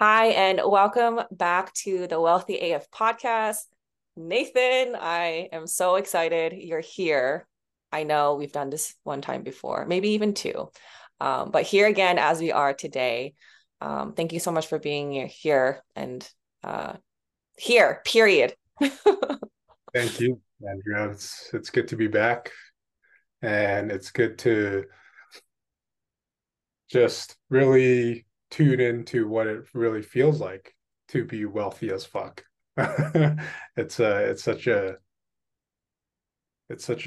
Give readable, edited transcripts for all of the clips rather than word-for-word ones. Hi, and welcome back to the Wealthy AF Podcast. Nathan, I am so excited you're here. I know we've done this one time before, maybe even two, but here again, as we are today. Thank you so much for being here and here, period. Thank you, Andrea. It's good to be back, and it's good to just really tune into what it really feels like to be wealthy as fuck. It's such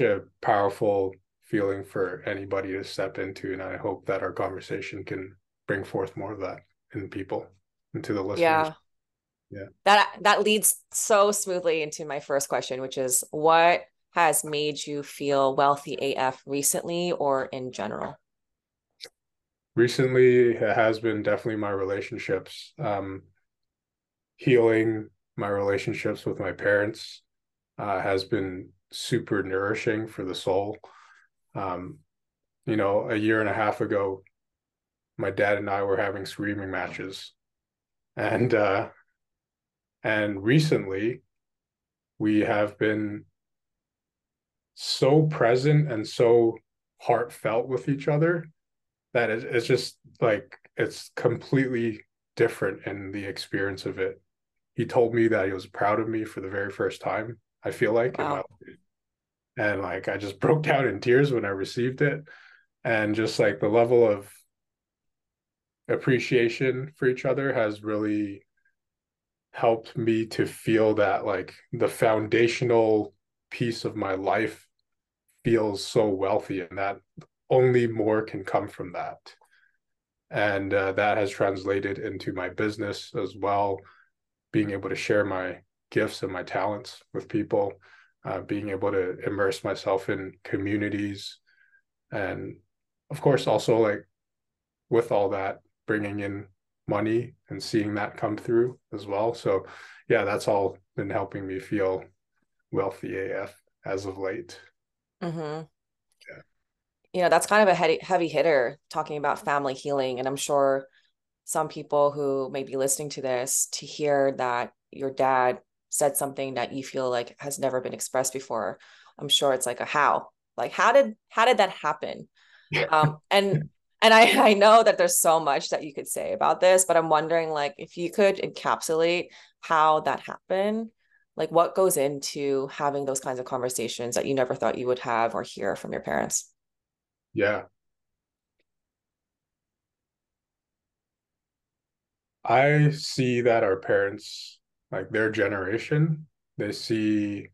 a powerful feeling for anybody to step into, and I hope that our conversation can bring forth more of that in people and to the listeners. Yeah. That leads so smoothly into my first question, which is, what has made you feel wealthy AF recently or in general? Recently, it has been definitely my relationships, healing my relationships with my parents has been super nourishing for the soul. A year and a half ago, my dad and I were having screaming matches, and recently we have been so present and so heartfelt with each other that it's just like, it's completely different in the experience of it. He told me that he was proud of me for the very first time, I feel like. Wow. In my life. And like, I just broke down in tears when I received it. And just like the level of appreciation for each other has really helped me to feel that like the foundational piece of my life feels so wealthy, and that only more can come from that. And that has translated into my business as well, being able to share my gifts and my talents with people, being able to immerse myself in communities. And of course, also like with all that, bringing in money and seeing that come through as well. So yeah, that's all been helping me feel wealthy AF as of late. Mm-hmm. You know, that's kind of a heavy hitter, talking about family healing. And I'm sure some people who may be listening to this, to hear that your dad said something that you feel like has never been expressed before, I'm sure it's like a how did that happen? Yeah. And I know that there's so much that you could say about this, but I'm wondering, like, if you could encapsulate how that happened, like what goes into having those kinds of conversations that you never thought you would have or hear from your parents? Yeah. I see that our parents, like their generation, they see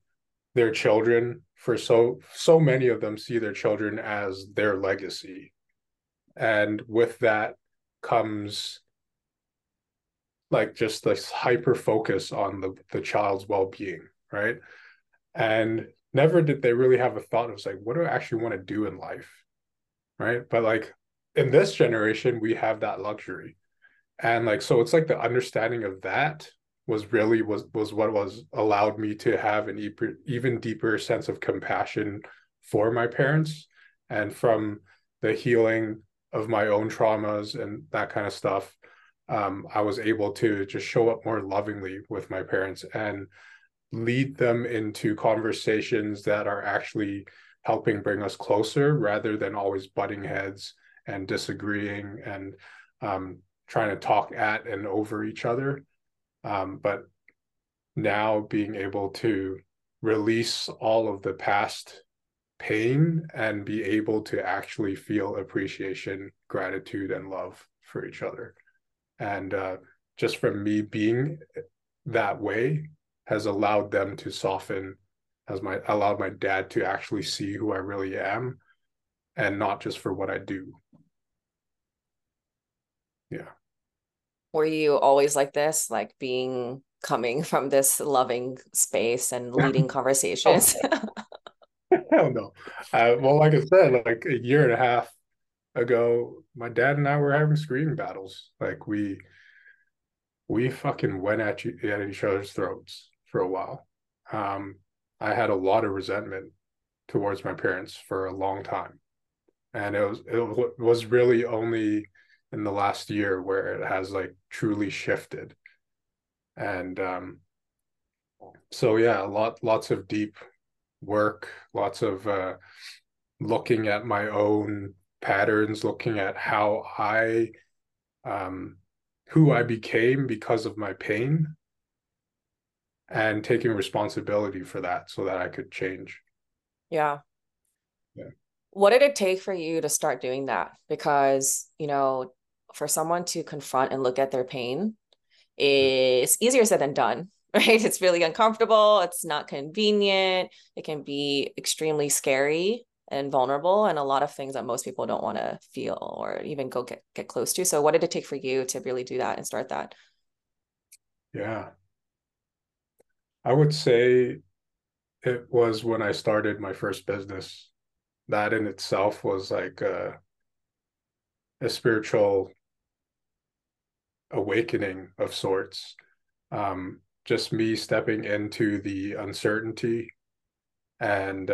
their children, for so many of them see their children as their legacy. And with that comes like just this hyper focus on the child's well-being, right? And never did they really have a thought of like, what do I actually want to do in life? Right. But like in this generation, we have that luxury. And like, so it's like the understanding of that was what was allowed me to have an even deeper sense of compassion for my parents, and from the healing of my own traumas and that kind of stuff. I was able to just show up more lovingly with my parents and lead them into conversations that are actually helping bring us closer, rather than always butting heads and disagreeing and trying to talk at and over each other. But now being able to release all of the past pain and be able to actually feel appreciation, gratitude, and love for each other. And just from me being that way has allowed them to soften, allowed my dad to actually see who I really am, and not just for what I do. Yeah. Were you always like this, like coming from this loving space and leading conversations? Hell no. Well, like I said, like a year and a half ago, my dad and I were having screaming battles. Like we fucking went at each other's throats for a while. I had a lot of resentment towards my parents for a long time. And it was really only in the last year where it has like truly shifted. And so yeah, lots of deep work, lots of looking at my own patterns, looking at how I, who I became because of my pain, and taking responsibility for that so that I could change. Yeah. Yeah. What did it take for you to start doing that? Because, you know, for someone to confront and look at their pain, it's easier said than done, right? It's really uncomfortable. It's not convenient. It can be extremely scary and vulnerable, and a lot of things that most people don't want to feel or even go get close to. So what did it take for you to really do that and start that? Yeah. I would say it was when I started my first business. That in itself was like a spiritual awakening of sorts. Just me stepping into the uncertainty and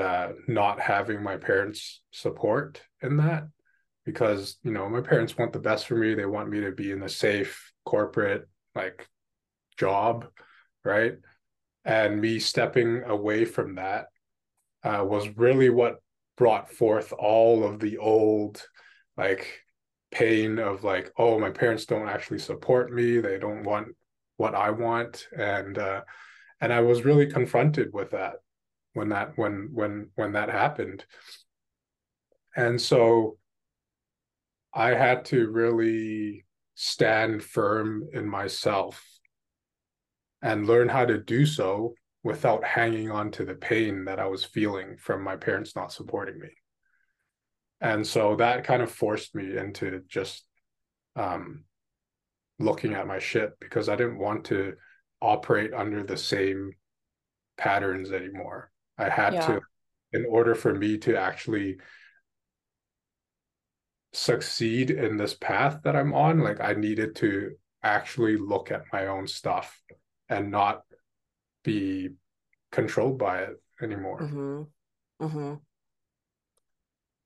not having my parents' support in that, because, you know, my parents want the best for me. They want me to be in a safe corporate like job, right? And me stepping away from that was really what brought forth all of the old like pain of like, oh, my parents don't actually support me. They don't want what I want. And I was really confronted with that when that happened. And so I had to really stand firm in myself and learn how to do so without hanging on to the pain that I was feeling from my parents not supporting me. And so that kind of forced me into just looking at my shit, because I didn't want to operate under the same patterns anymore. I had to, in order for me to actually succeed in this path that I'm on, like I needed to actually look at my own stuff and not be controlled by it anymore. Mm-hmm. Mm-hmm.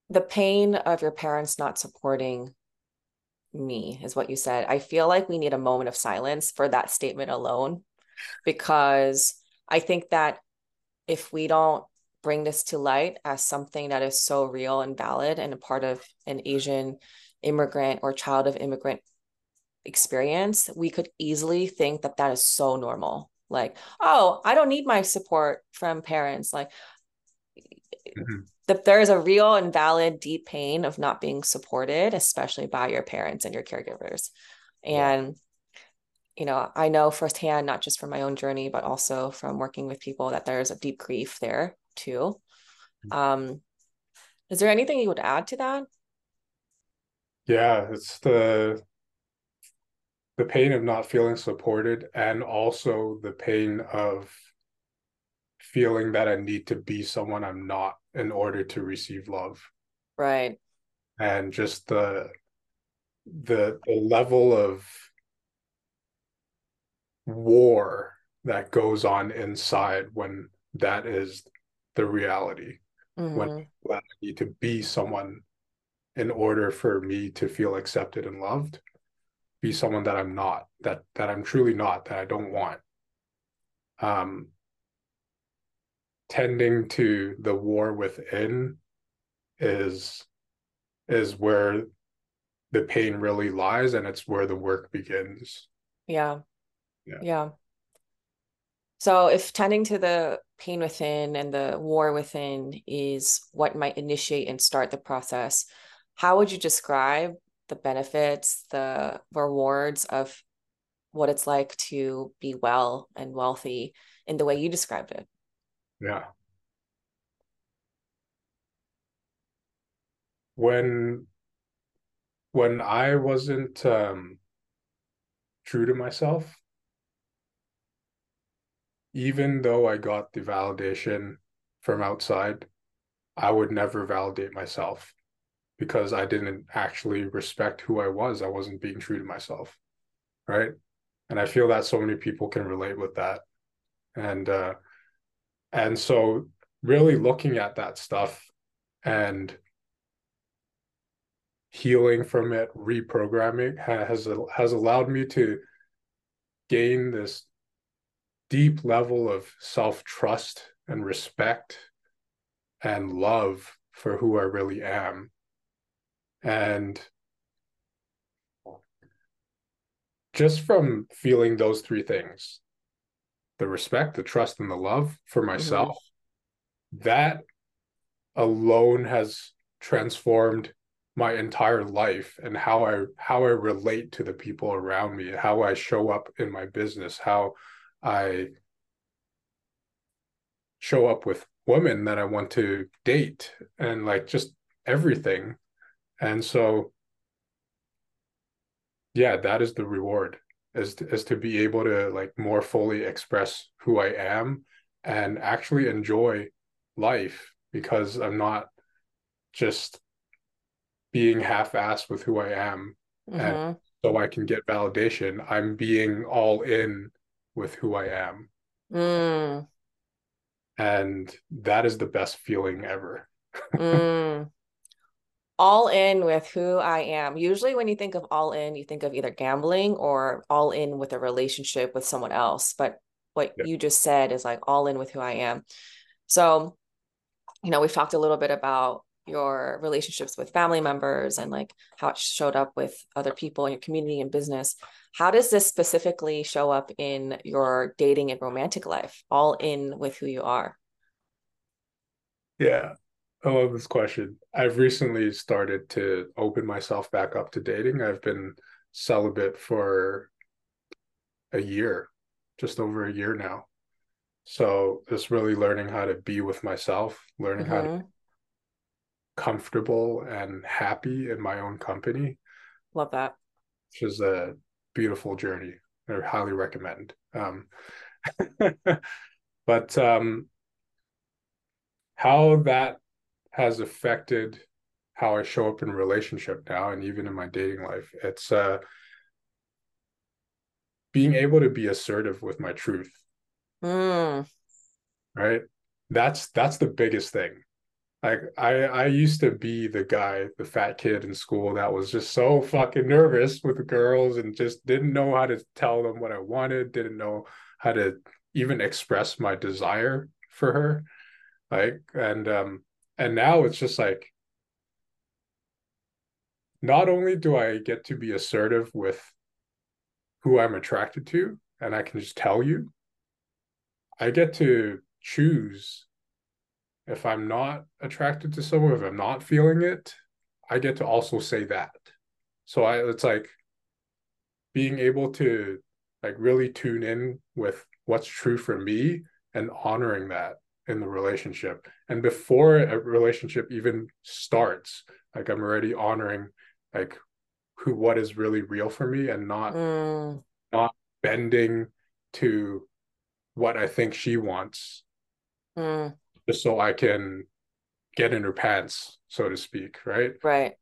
The pain of your parents not supporting me is what you said. I feel like we need a moment of silence for that statement alone, because I think that if we don't bring this to light as something that is so real and valid and a part of an Asian immigrant or child of immigrant experience, we could easily think that that is so normal. Like, oh, I don't need my support from parents. Like, mm-hmm. There is a real and valid deep pain of not being supported, especially by your parents and your caregivers. And, you know, I know firsthand, not just from my own journey, but also from working with people, that there is a deep grief there too. Mm-hmm. Is there anything you would add to that? Yeah, it's the pain of not feeling supported, and also the pain of feeling that I need to be someone I'm not in order to receive love. Right. And just the level of war that goes on inside when that is the reality, mm-hmm. when I need to be someone in order for me to feel accepted and loved. Be someone that I'm not, that I'm truly not, that I don't want. Tending to the war within is where the pain really lies, and it's where the work begins. Yeah. So if tending to the pain within and the war within is what might initiate and start the process, how would you describe the benefits, the rewards of what it's like to be well and wealthy in the way you described it? Yeah. When I wasn't true to myself, even though I got the validation from outside, I would never validate myself, because I didn't actually respect who I was. I wasn't being true to myself, right? And I feel that so many people can relate with that. And so really looking at that stuff and healing from it, reprogramming has allowed me to gain this deep level of self-trust and respect and love for who I really am. And just from feeling those three things, the respect, the trust, and the love for myself, that alone has transformed my entire life and how I relate to the people around me, how I show up in my business, how I show up with women that I want to date, and like just everything. And so, yeah, that is the reward, is to be able to like more fully express who I am and actually enjoy life, because I'm not just being half-assed with who I am. And so I can get validation. I'm being all in with who I am. And that is the best feeling ever. All in with who I am. Usually when you think of all in, you think of either gambling or all in with a relationship with someone else. But what you just said is like all in with who I am. So, you know, we've talked a little bit about your relationships with family members and like how it showed up with other people in your community and business. How does this specifically show up in your dating and romantic life? All in with who you are. Yeah, I love this question. I've recently started to open myself back up to dating. I've been celibate for a year, just over a year now. So it's really learning how to be with myself, learning how to comfortable and happy in my own company. Love that. Which is a beautiful journey. I highly recommend. How that has affected how I show up in relationship now, and even in my dating life, it's being able to be assertive with my truth. Right? That's the biggest thing. Like I used to be the guy, the fat kid in school that was just so fucking nervous with the girls and just didn't know how to tell them what I wanted, didn't know how to even express my desire for her. Like, and now it's just like, not only do I get to be assertive with who I'm attracted to, and I can just tell you, I get to choose. If I'm not attracted to someone, if I'm not feeling it, I get to also say that. So it's like being able to like really tune in with what's true for me and honoring that in the relationship. And before a relationship even starts, like I'm already honoring like what is really real for me, and not bending to what I think she wants. Just so I can get in her pants, so to speak, right? Right.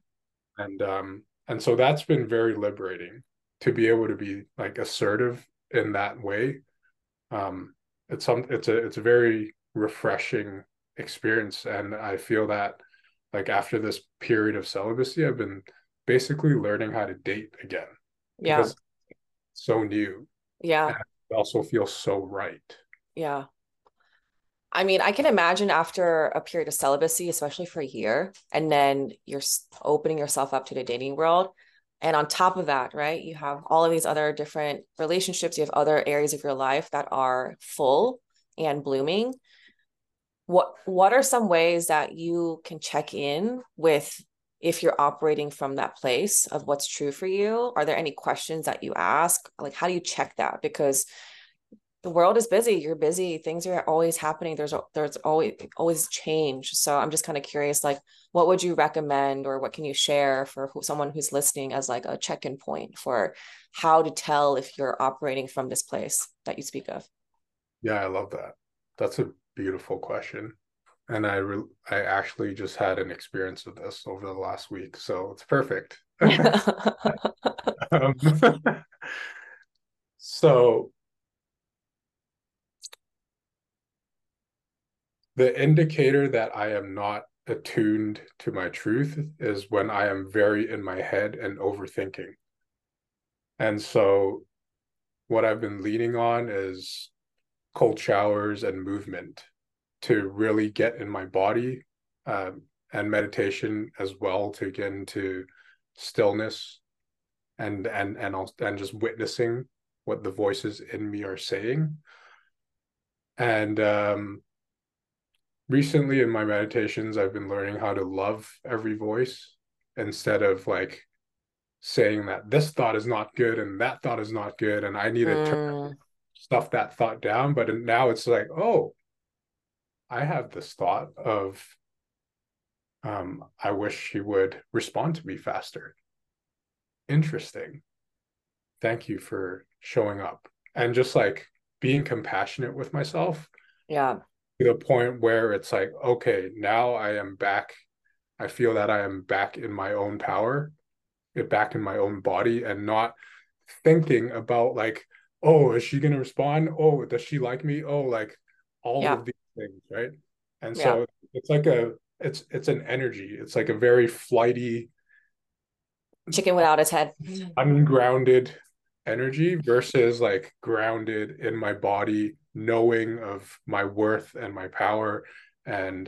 And so that's been very liberating to be able to be like assertive in that way. It's a very refreshing experience, and I feel that like after this period of celibacy, I've been basically learning how to date again. Yeah. Because it's so new. Yeah. And I also feel so right. Yeah. I mean, I can imagine after a period of celibacy, especially for a year, and then you're opening yourself up to the dating world. And on top of that, right, you have all of these other different relationships. You have other areas of your life that are full and blooming. What are some ways that you can check in with if you're operating from that place of what's true for you? Are there any questions that you ask? Like, how do you check that? Because the world is busy. You're busy. Things are always happening. There's always change. So I'm just kind of curious, like, what would you recommend, or what can you share for someone who's listening as like a check-in point for how to tell if you're operating from this place that you speak of? Yeah, I love that. That's a beautiful question. And I actually just had an experience of this over the last week. So it's perfect. So the indicator that I am not attuned to my truth is when I am very in my head and overthinking. And so what I've been leaning on is cold showers and movement to really get in my body, and meditation as well, to get into stillness and just witnessing what the voices in me are saying. And recently in my meditations, I've been learning how to love every voice instead of like saying that this thought is not good and that thought is not good and I need to stuff that thought down. But now it's like, oh, I have this thought of I wish he would respond to me faster. Interesting. Thank you for showing up. And just like being compassionate with myself. Yeah. To the point where it's like, okay, now I am back. I feel that I am back in my own power, back in my own body, and not thinking about like, oh, is she going to respond? Oh, does she like me? Oh, like all of these things, right? And so it's like it's an energy. It's like a very flighty chicken without its head, ungrounded energy versus like grounded in my body, knowing of my worth and my power, and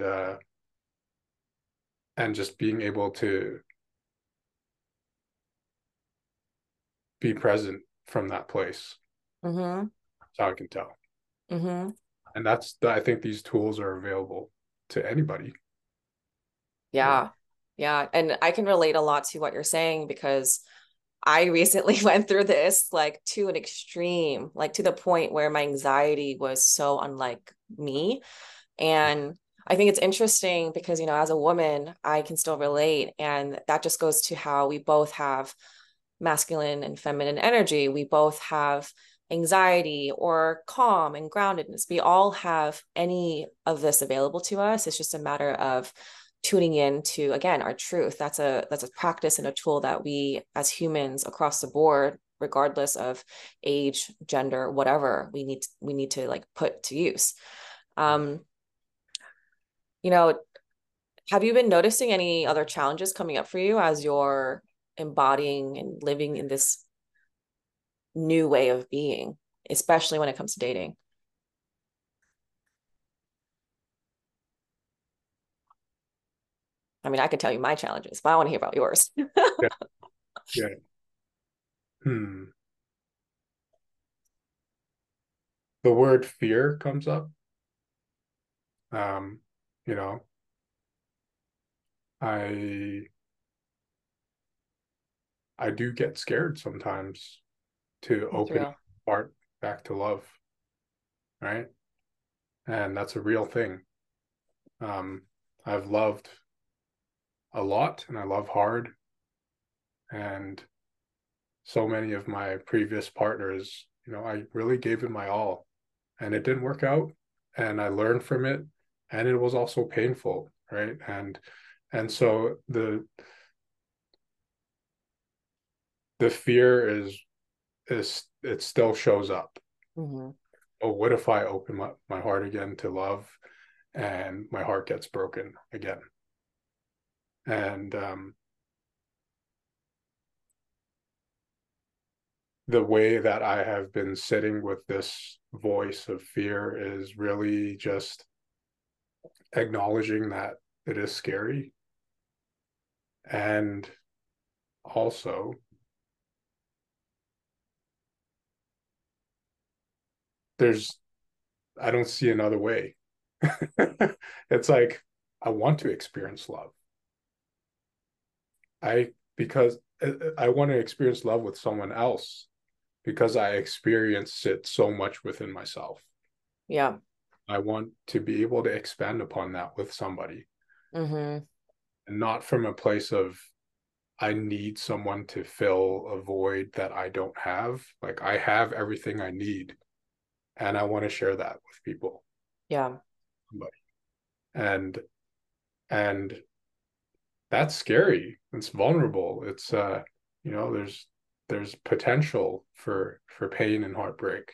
just being able to be present from that place. Mm-hmm. That's how I can tell. Mm-hmm. And I think these tools are available to anybody. Yeah. Yeah. And I can relate a lot to what you're saying, because I recently went through this, like to an extreme, like to the point where my anxiety was so unlike me. And I think it's interesting because, you know, as a woman, I can still relate. And that just goes to how we both have masculine and feminine energy. We both have anxiety or calm and groundedness. We all have any of this available to us. It's just a matter of tuning in to, again, our truth. That's a practice and a tool that we as humans across the board, regardless of age, gender, whatever, we need to like put to use. You know, have you been noticing any other challenges coming up for you as you're embodying and living in this new way of being, especially when it comes to dating? I mean, I could tell you my challenges, but I want to hear about yours. Yeah. The word fear comes up. You know, I do get scared sometimes to open my heart back to love, right? And that's a real thing. I've loved a lot, and I love hard, and so many of my previous partners, you know, I really gave it my all, and it didn't work out, and I learned from it, and it was also painful, right? And so the fear is it still shows up. Mm-hmm. Oh, what if I open up my heart again to love, and my heart gets broken again? And the way that I have been sitting with this voice of fear is really just acknowledging that it is scary, and also I don't see another way. It's like, I want to experience love. Because I want to experience love with someone else, because I experience it so much within myself. Yeah. I want to be able to expand upon that with somebody. Mm-hmm. And not from a place of, I need someone to fill a void that I don't have. Like, I have everything I need, and I want to share that with people. Yeah. Somebody. And that's scary. It's vulnerable. It's, you know, there's potential for pain and heartbreak.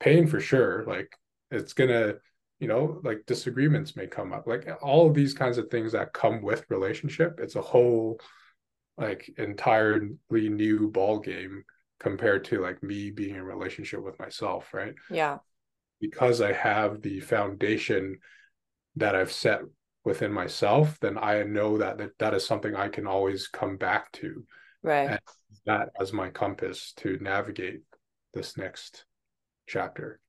Pain for sure. Like, it's going to you know, like disagreements may come up, like all of these kinds of things that come with relationship. It's a whole like entirely new ball game compared to like me being in a relationship with myself, right? Yeah. Because I have the foundation that I've set within myself, then I know that that is something I can always come back to. Right. And that as my compass to navigate this next chapter.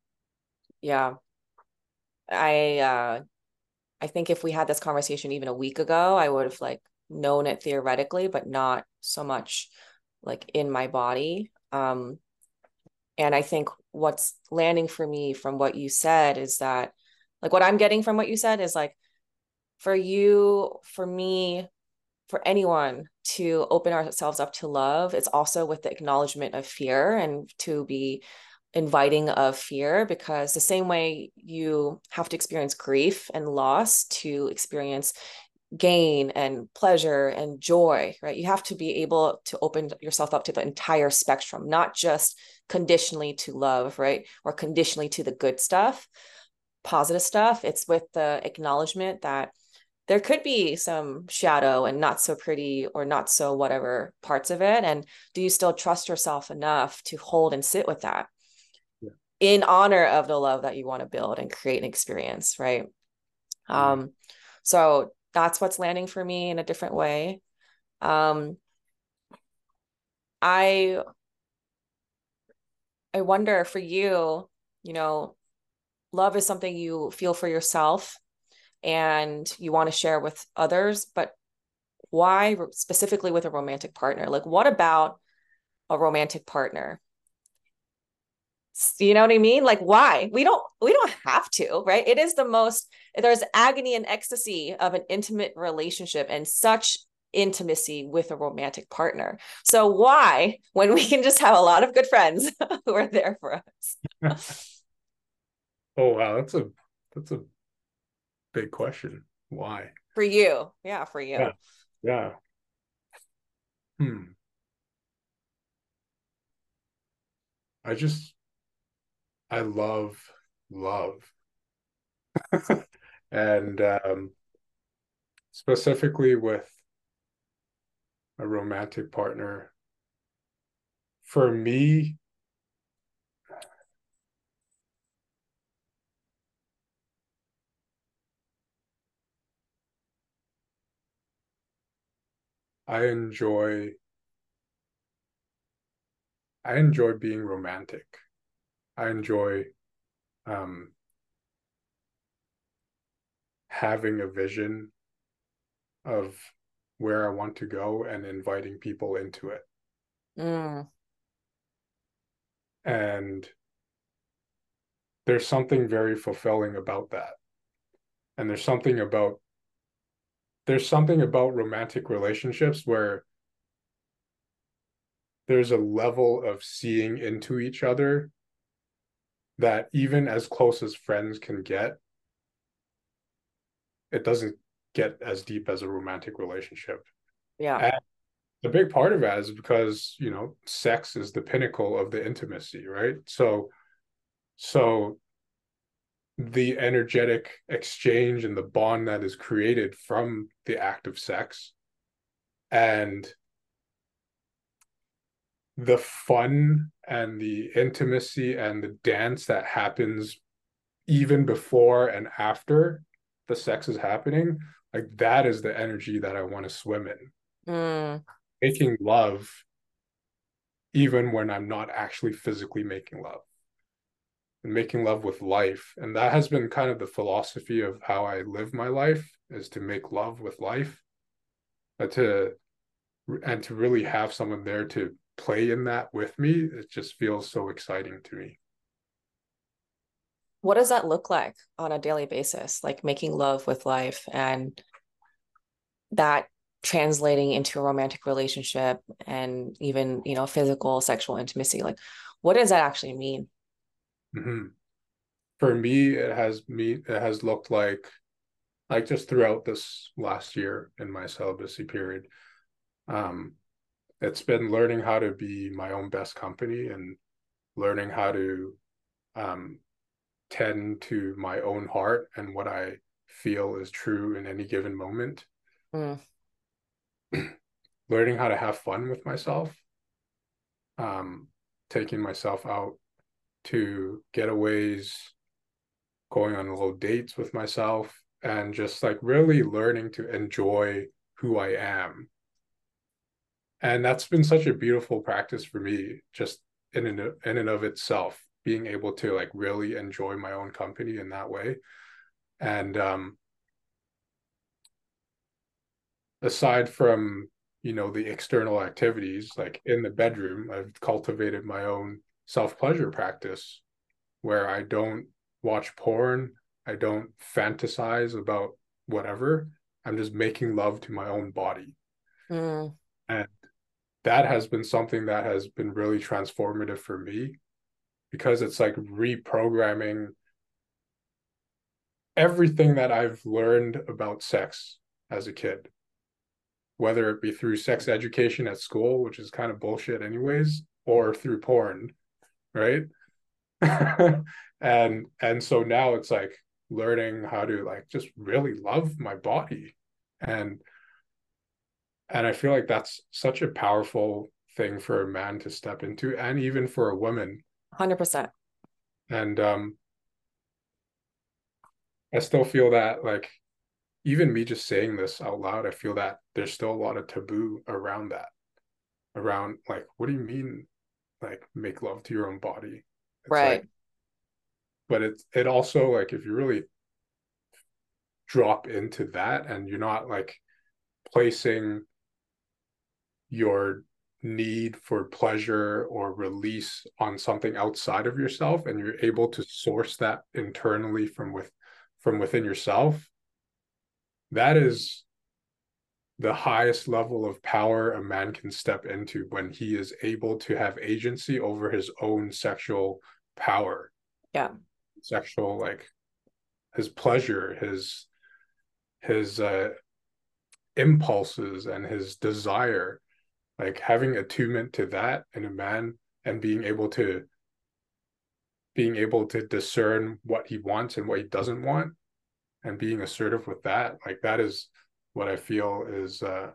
Yeah. I think if we had this conversation even a week ago, I would have like known it theoretically, but not so much like in my body. And I think what's landing for me from what you said is that, like, what I'm getting from what you said is like, for you, for me, for anyone to open ourselves up to love, it's also with the acknowledgement of fear and to be inviting of fear, because the same way you have to experience grief and loss to experience gain and pleasure and joy, right? You have to be able to open yourself up to the entire spectrum, not just conditionally to love, right? Or conditionally to the good stuff, positive stuff. It's with the acknowledgement that there could be some shadow and not so pretty or not so whatever parts of it. And do you still trust yourself enough to hold and sit with that? In honor of the love that you want to build and create an experience, right? Mm-hmm. So that's what's landing for me in a different way. I wonder for you, you know, love is something you feel for yourself and you want to share with others, but why specifically with a romantic partner? Like, what about a romantic partner? You know what I mean? Like, why? We don't have to, right? It is the most, there's agony and ecstasy of an intimate relationship and such intimacy with a romantic partner. So why, when we can just have a lot of good friends who are there for us? Oh, wow. That's a big question. Why? For you. Yeah. For you. Yeah. I love love. And specifically with a romantic partner, for me, I enjoy being romantic. I enjoy having a vision of where I want to go and inviting people into it. Mm. And there's something very fulfilling about that. And there's something about romantic relationships where there's a level of seeing into each other that even as close as friends can get, it doesn't get as deep as a romantic relationship. Yeah. And the big part of that is because, you know, sex is the pinnacle of the intimacy, right? So the energetic exchange and the bond that is created from the act of sex and the fun and the intimacy and the dance that happens even before and after the sex is happening, like, that is the energy that I want to swim in. Making love even when I'm not actually physically making love, and making love with life. And that has been kind of the philosophy of how I live my life, is to make love with life, and to really have someone there to play in that with me. It just feels so exciting to me. What does that look like on a daily basis? Like, making love with life and that translating into a romantic relationship and even, you know, physical sexual intimacy. Like, what does that actually mean? Mm-hmm. For me, it has looked like just throughout this last year in my celibacy period, it's been learning how to be my own best company and learning how to tend to my own heart and what I feel is true in any given moment. Learning how to have fun with myself, taking myself out to getaways, going on little dates with myself, and just like really learning to enjoy who I am. And that's been such a beautiful practice for me, just in and of itself, being able to like really enjoy my own company in that way. And aside from, you know, the external activities, like in the bedroom, I've cultivated my own self-pleasure practice where I don't watch porn. I don't fantasize about whatever. I'm just making love to my own body. And that has been something that has been really transformative for me, because it's like reprogramming everything that I've learned about sex as a kid, whether it be through sex education at school, which is kind of bullshit anyways, or through porn, right? And so now it's like learning how to like just really love my body. And I feel like that's such a powerful thing for a man to step into, and even for a woman. 100%. And I still feel that, like, even me just saying this out loud, I feel that there's still a lot of taboo around that. Around, like, what do you mean, like, make love to your own body? It's right. Like, but it also, like, if you really drop into that and you're not, like, placing your need for pleasure or release on something outside of yourself, and you're able to source that internally from within yourself, that is the highest level of power a man can step into, when he is able to have agency over his own sexual power, sexual, like, his pleasure, his impulses and his desire. Like, having attunement to that in a man, and being able to discern what he wants and what he doesn't want, and being assertive with that, like, that is what I feel is a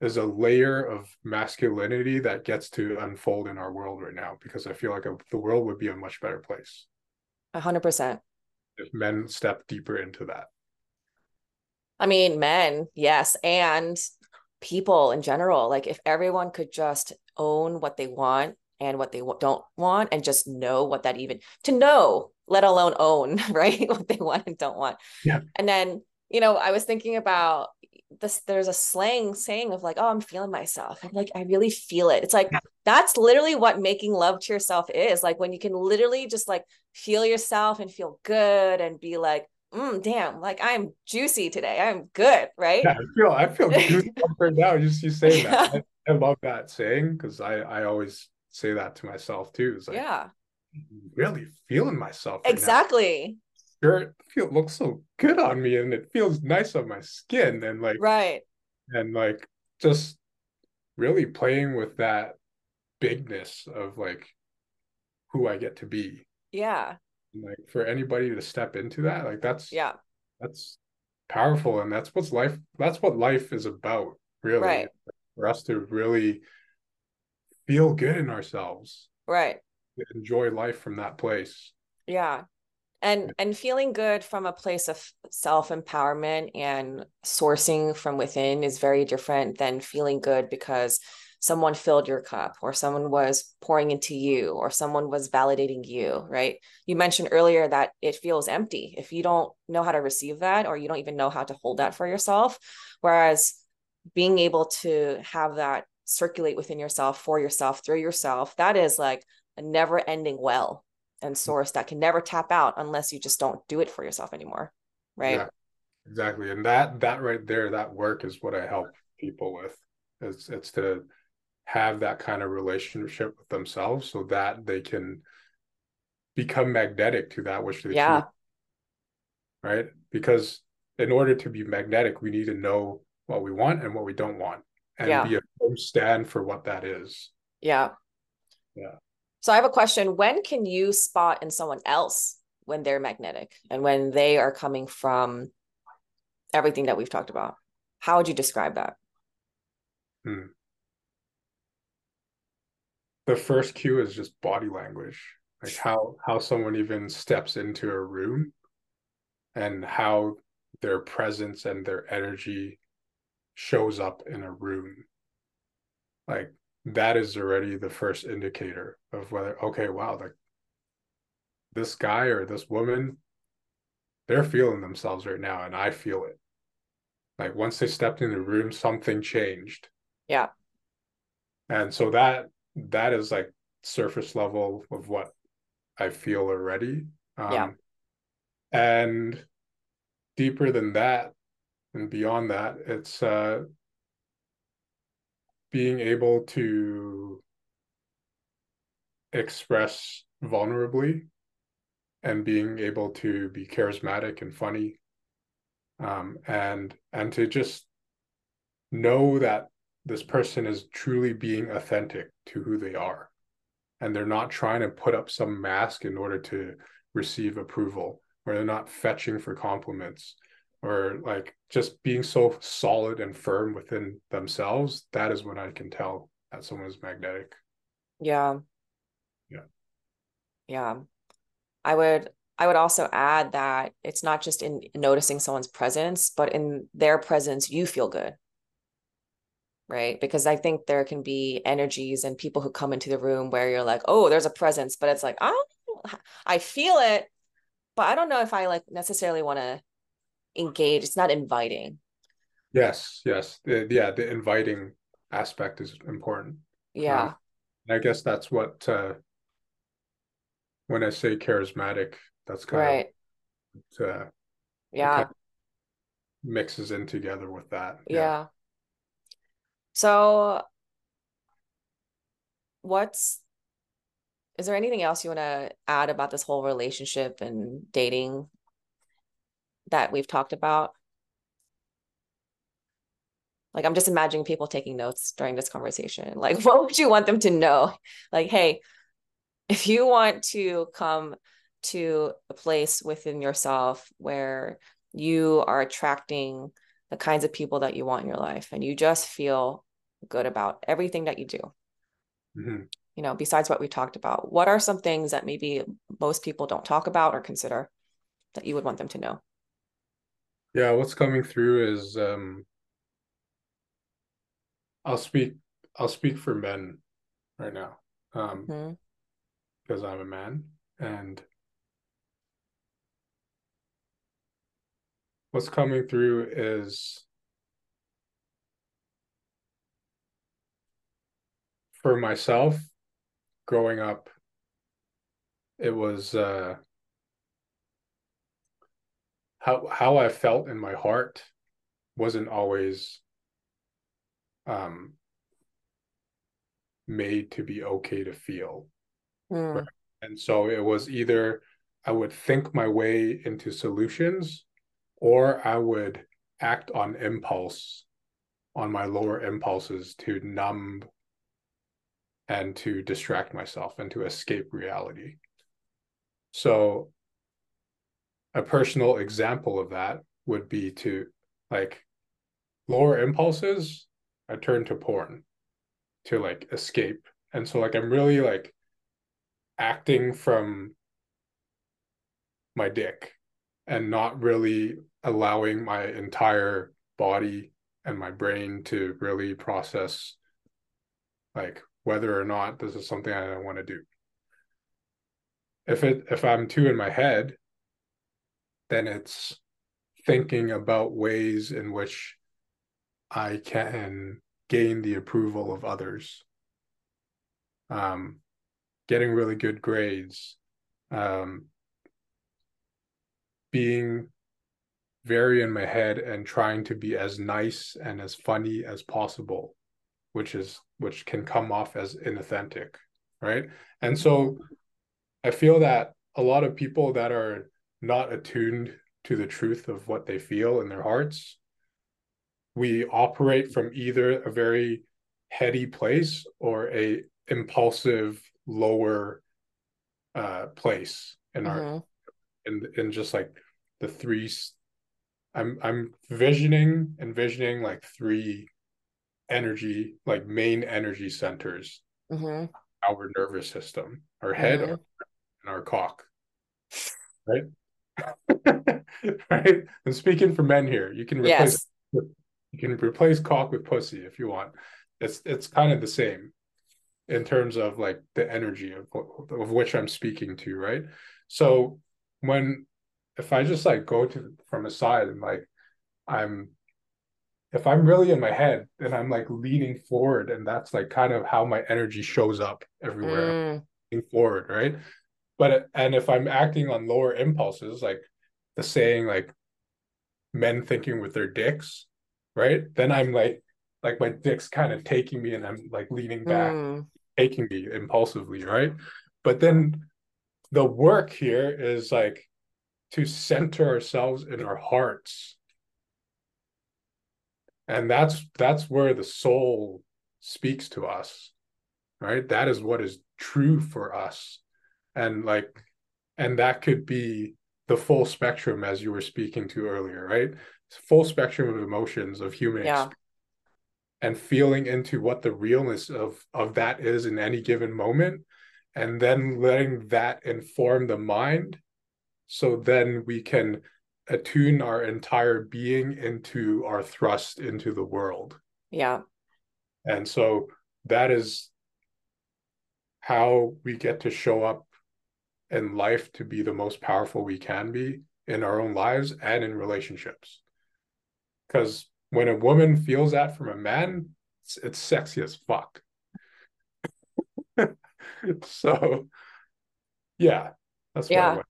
layer of masculinity that gets to unfold in our world right now, because I feel like the world would be a much better place. 100%. If men step deeper into that. I mean, men, yes. And people in general, like, if everyone could just own what they want and what they don't want, and just know what that even to know, let alone own, right? What they want and don't want. Yeah. And then, you know, I was thinking about this, there's a slang saying of like, oh, I'm feeling myself. I'm like, I really feel it. It's like, that's literally what making love to yourself is. Like, when you can literally just like feel yourself and feel good and be like, damn, like, I'm juicy today. I'm good, right? Yeah, I feel juicy right now. You say that. I love that saying, because I always say that to myself too. It's like, yeah, really feeling myself. Right, exactly. Now. Sure, it looks so good on me, and it feels nice on my skin, and like, right, and like, just really playing with that bigness of like who I get to be. Yeah. Like, for anybody to step into that, like, that's powerful, and that's what life is about, really, right? For us to really feel good in ourselves, right? Enjoy life from that place. Yeah. And feeling good from a place of self-empowerment and sourcing from within is very different than feeling good because someone filled your cup, or someone was pouring into you, or someone was validating you, right? You mentioned earlier that it feels empty if you don't know how to receive that, or you don't even know how to hold that for yourself. Whereas being able to have that circulate within yourself, for yourself, through yourself, that is like a never ending well and source that can never tap out unless you just don't do it for yourself anymore. Right. Yeah, exactly. And that right there, that work is what I help people with. It's to have that kind of relationship with themselves, so that they can become magnetic to that which they choose, right? Because in order to be magnetic, we need to know what we want and what we don't want, and be a firm stand for what that is. Yeah. So I have a question. When can you spot in someone else when they're magnetic and when they are coming from everything that we've talked about? How would you describe that? The first cue is just body language, like how someone even steps into a room and how their presence and their energy shows up in a room. Like that is already the first indicator of whether, okay, wow, like this guy or this woman, they're feeling themselves right now, and I feel it. Like once they stepped in the room, something changed. Yeah. And so that is like surface level of what I feel already. And deeper than that and beyond that, it's being able to express vulnerably and being able to be charismatic and funny, and to just know that this person is truly being authentic to who they are, and they're not trying to put up some mask in order to receive approval, or they're not fetching for compliments, or like just being so solid and firm within themselves. That is when I can tell that someone is magnetic. Yeah. I would also add that it's not just in noticing someone's presence, but in their presence, you feel good, right? Because I think there can be energies and people who come into the room where you're like, oh, there's a presence, but it's like, oh, I feel it, but I don't know if I like necessarily want to engage. It's not inviting. Yes. The inviting aspect is important. Yeah. I guess that's what, when I say charismatic, that's kind right. of yeah, kind of mixes in together with that. Yeah. So is there anything else you want to add about this whole relationship and dating that we've talked about? Like, I'm just imagining people taking notes during this conversation. Like, what would you want them to know? Like, hey, if you want to come to a place within yourself where you are attracting the kinds of people that you want in your life and you just feel good about everything that you do, you know, besides what we talked about, what are some things that maybe most people don't talk about or consider that you would want them to know? Yeah, what's coming through is I'll speak for men right now. Because I'm a man, and what's coming through is, for myself, growing up, it was how I felt in my heart wasn't always made to be okay to feel. Right? And so it was either I would think my way into solutions, or I would act on impulse, on my lower impulses, to numb and to distract myself and to escape reality. So a personal example of that would be to, like, lower impulses, I turn to porn to like escape. And so like I'm really like acting from my dick and not really allowing my entire body and my brain to really process like whether or not this is something I want to do. If I'm too in my head, then it's thinking about ways in which I can gain the approval of others. Getting really good grades, being very in my head and trying to be as nice and as funny as possible, which can come off as inauthentic, right? And so I feel that a lot of people that are not attuned to the truth of what they feel in their hearts, we operate from either a very heady place or a impulsive lower place in our and just like the three, I'm envisioning like three energy, like main energy centers, mm-hmm. our nervous system, our head, mm-hmm. And our cock, right? Right. I'm speaking for men here. You can replace cock with pussy if you want. It's kind of the same in terms of like the energy of which I'm speaking to, right? So if I just like go to from a side and like if I'm really in my head, then I'm like leaning forward, and that's like kind of how my energy shows up everywhere. Leaning forward, right? And if I'm acting on lower impulses, like the saying, like men thinking with their dicks, right? Then I'm like my dick's kind of taking me, and I'm like leaning back, taking me impulsively, right? But then the work here is like to center ourselves in our hearts. And that's where the soul speaks to us, right? That is what is true for us. And that could be the full spectrum, as you were speaking to earlier, right? Full spectrum of emotions, of human experience, and feeling into what the realness of that is in any given moment, and then letting that inform the mind, so then we can attune our entire being into our thrust into the world. Yeah. And so that is how we get to show up in life to be the most powerful we can be in our own lives and in relationships. Because when a woman feels that from a man, it's sexy as fuck. So, yeah, that's what I want.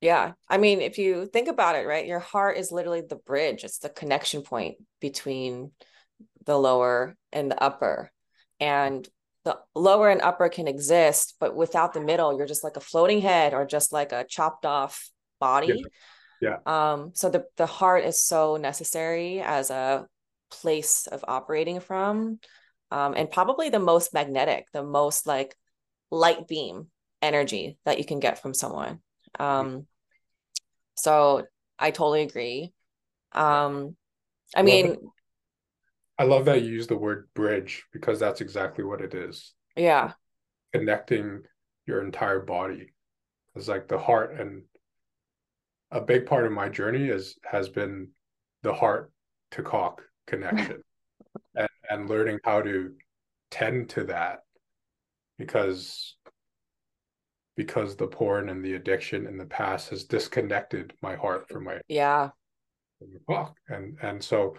Yeah. I mean, if you think about it, right, your heart is literally the bridge. It's the connection point between the lower and the upper. And the lower and upper can exist, but without the middle, you're just like a floating head or just like a chopped off body. Yeah. So the heart is so necessary as a place of operating from, and probably the most magnetic, the most like light beam energy that you can get from someone. So I totally agree. I love that you use the word bridge, because that's exactly what it is. Yeah. Connecting your entire body. It's like the heart, and a big part of my journey has been the heart to cock connection and learning how to tend to that, because the porn and the addiction in the past has disconnected my heart from my cock. And so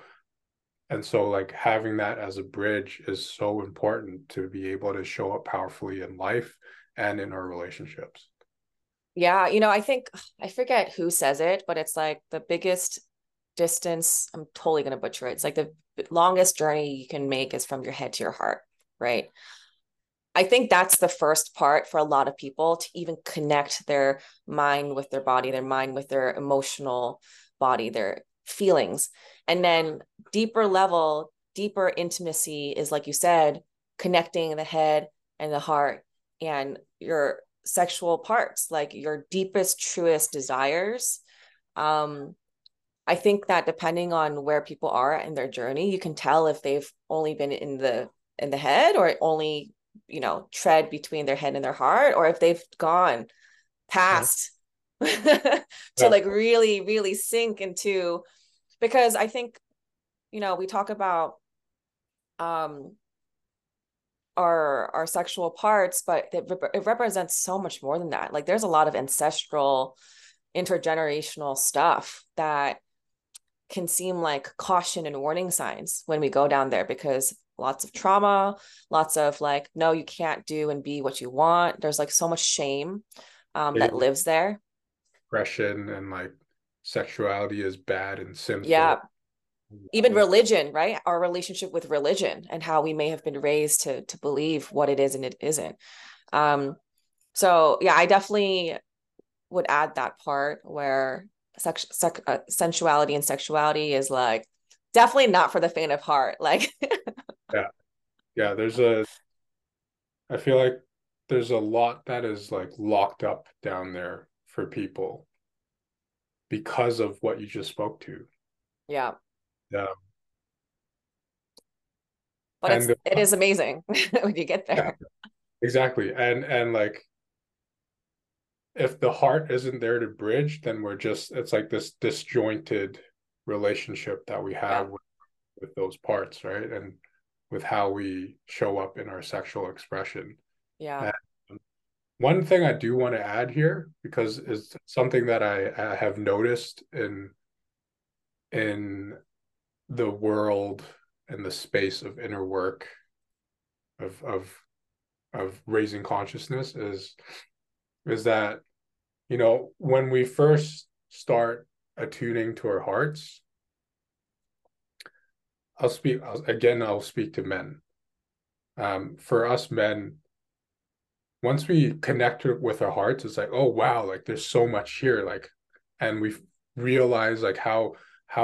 like having that as a bridge is so important to be able to show up powerfully in life and in our relationships. Yeah. You know, I think, I forget who says it, but it's like the biggest distance, I'm totally going to butcher it. It's like the longest journey you can make is from your head to your heart. Right. I think that's the first part for a lot of people, to even connect their mind with their body, their mind with their emotional body, their feelings. And then deeper level, deeper intimacy is, like you said, connecting the head and the heart and your sexual parts, like your deepest, truest desires. I think that depending on where people are in their journey, you can tell if they've only been in the head, or only, you know, tread between their head and their heart, or if they've gone past to like really, really sink into. Because I think, you know, we talk about our sexual parts, but it represents so much more than that. Like, there's a lot of ancestral, intergenerational stuff that can seem like caution and warning signs when we go down there, because lots of trauma, lots of like, no, you can't do and be what you want. There's like so much shame that lives there. Oppression and like sexuality is bad and sinful. Yeah. Even religion, right? Our relationship with religion and how we may have been raised to believe what it is and it isn't. So yeah, I definitely would add that part where sensuality and sexuality is like definitely not for the faint of heart. Like, yeah. I feel like there's a lot that is like locked up down there for people because of what you just spoke to. Yeah. Yeah. But it's, it is amazing when you get there. Yeah, exactly. And like, if the heart isn't there to bridge, then we're just, it's like this disjointed relationship that we have with those parts, right? And with how we show up in our sexual expression. Yeah. And one thing I do want to add here, because it's something that I have noticed in the world and the space of inner work, of raising consciousness, is that, you know, when we first start attuning to our hearts, I'll speak to men. For us men, once we connect with our hearts, it's like, oh wow, like there's so much here, like, and we realize like how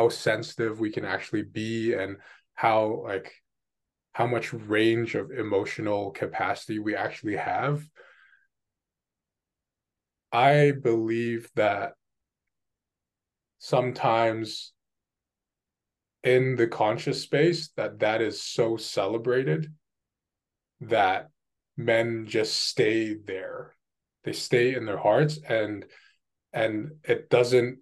sensitive we can actually be, and how much range of emotional capacity we actually have. I believe that sometimes in the conscious space that is so celebrated that men just stay there. They stay in their hearts, and it doesn't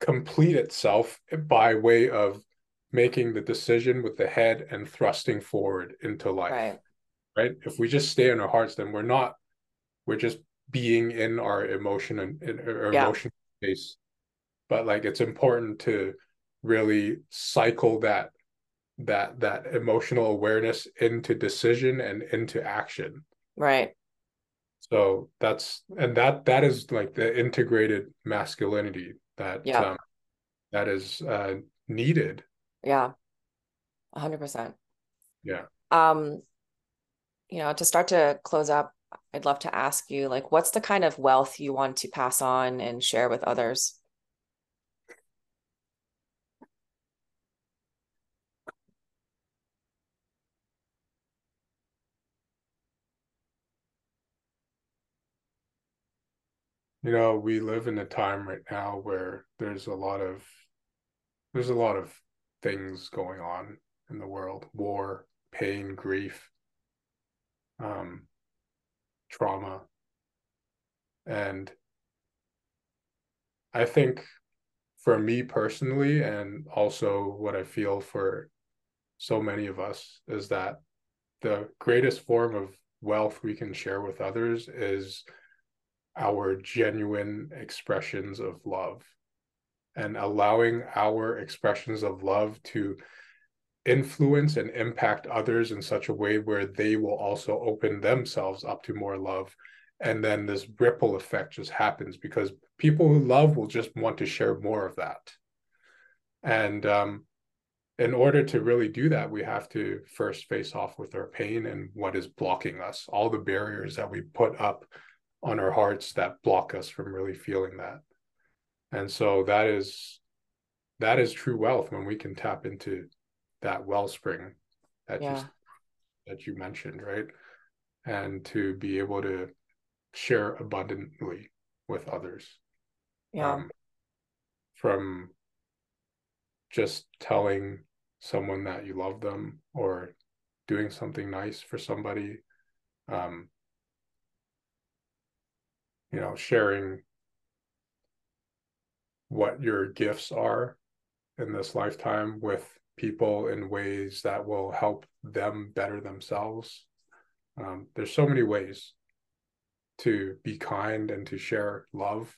complete itself by way of making the decision with the head and thrusting forward into life. Right? If we just stay in our hearts, then we're just being in our emotion and our emotional space. But like, it's important to really cycle that emotional awareness into decision and into action. Right. So that is like the integrated masculinity that is needed. Yeah. 100%. Yeah. You know, to start to close up, I'd love to ask you, like, what's the kind of wealth you want to pass on and share with others? You know, we live in a time right now where there's a lot of things going on in the world: war, pain, grief, trauma. And I think for me personally, and also what I feel for so many of us, is that the greatest form of wealth we can share with others is our genuine expressions of love, and allowing our expressions of love to influence and impact others in such a way where they will also open themselves up to more love. And then this ripple effect just happens, because people who love will just want to share more of that. And in order to really do that, we have to first face off with our pain and what is blocking us, all the barriers that we put up on our hearts that block us from really feeling that. And so that is true wealth, when we can tap into that wellspring that you mentioned, right? And to be able to share abundantly with others. Yeah. From just telling someone that you love them, or doing something nice for somebody, you know, sharing what your gifts are in this lifetime with people in ways that will help them better themselves. There's so many ways to be kind and to share love.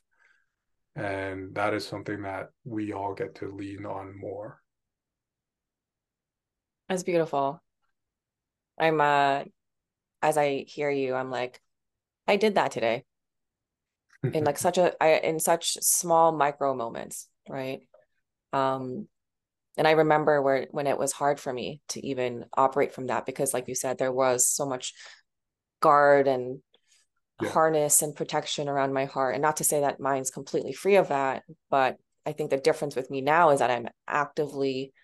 And that is something that we all get to lean on more. That's beautiful. I'm, as I hear you, I'm like, I did that today. In like such small micro moments, right? And I remember when it was hard for me to even operate from that, because like you said, there was so much guard and harness and protection around my heart. And not to say that mine's completely free of that, but I think the difference with me now is that I'm actively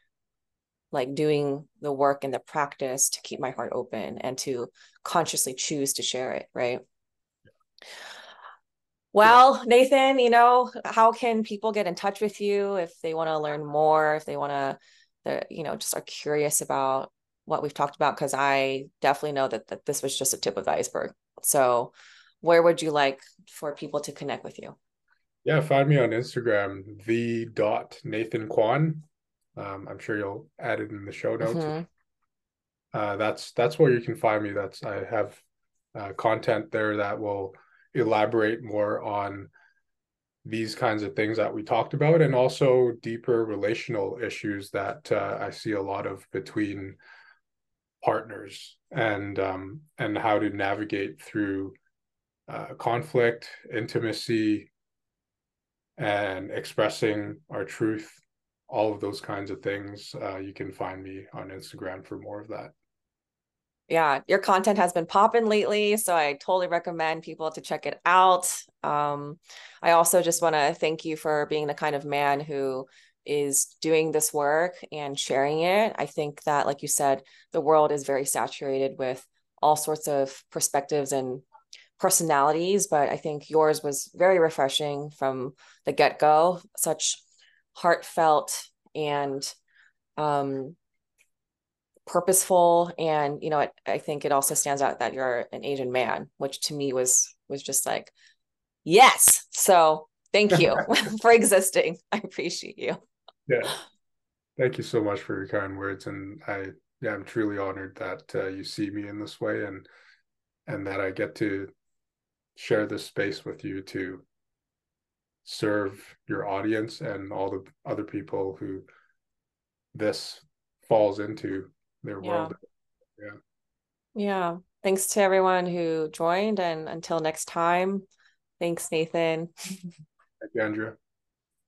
like doing the work and the practice to keep my heart open and to consciously choose to share it, right? Well, Nathan, how can people get in touch with you if they want to learn more, if they want to, just are curious about what we've talked about? Because I definitely know that this was just a tip of the iceberg. So where would you like for people to connect with you? Yeah, find me on Instagram, the.NathanKwan. I'm sure you'll add it in the show notes. Mm-hmm. That's where you can find me. I have content there that will elaborate more on these kinds of things that we talked about, and also deeper relational issues that I see a lot of between partners, and how to navigate through conflict, intimacy, and expressing our truth. All of those kinds of things. You can find me on Instagram for more of that. Yeah, your content has been popping lately, so I totally recommend people to check it out. I also just want to thank you for being the kind of man who is doing this work and sharing it. I think that, like you said, the world is very saturated with all sorts of perspectives and personalities, but I think yours was very refreshing from the get-go, such heartfelt and purposeful, and I think it also stands out that you're an Asian man, which to me was just like, yes. So thank you for existing. I appreciate you. Yeah, thank you so much for your kind words, and I'm truly honored that you see me in this way, and that I get to share this space with you to serve your audience and all the other people who this falls into their world. Yeah. Thanks to everyone who joined, and until next time, thanks, Nathan. Thank you, Andrea.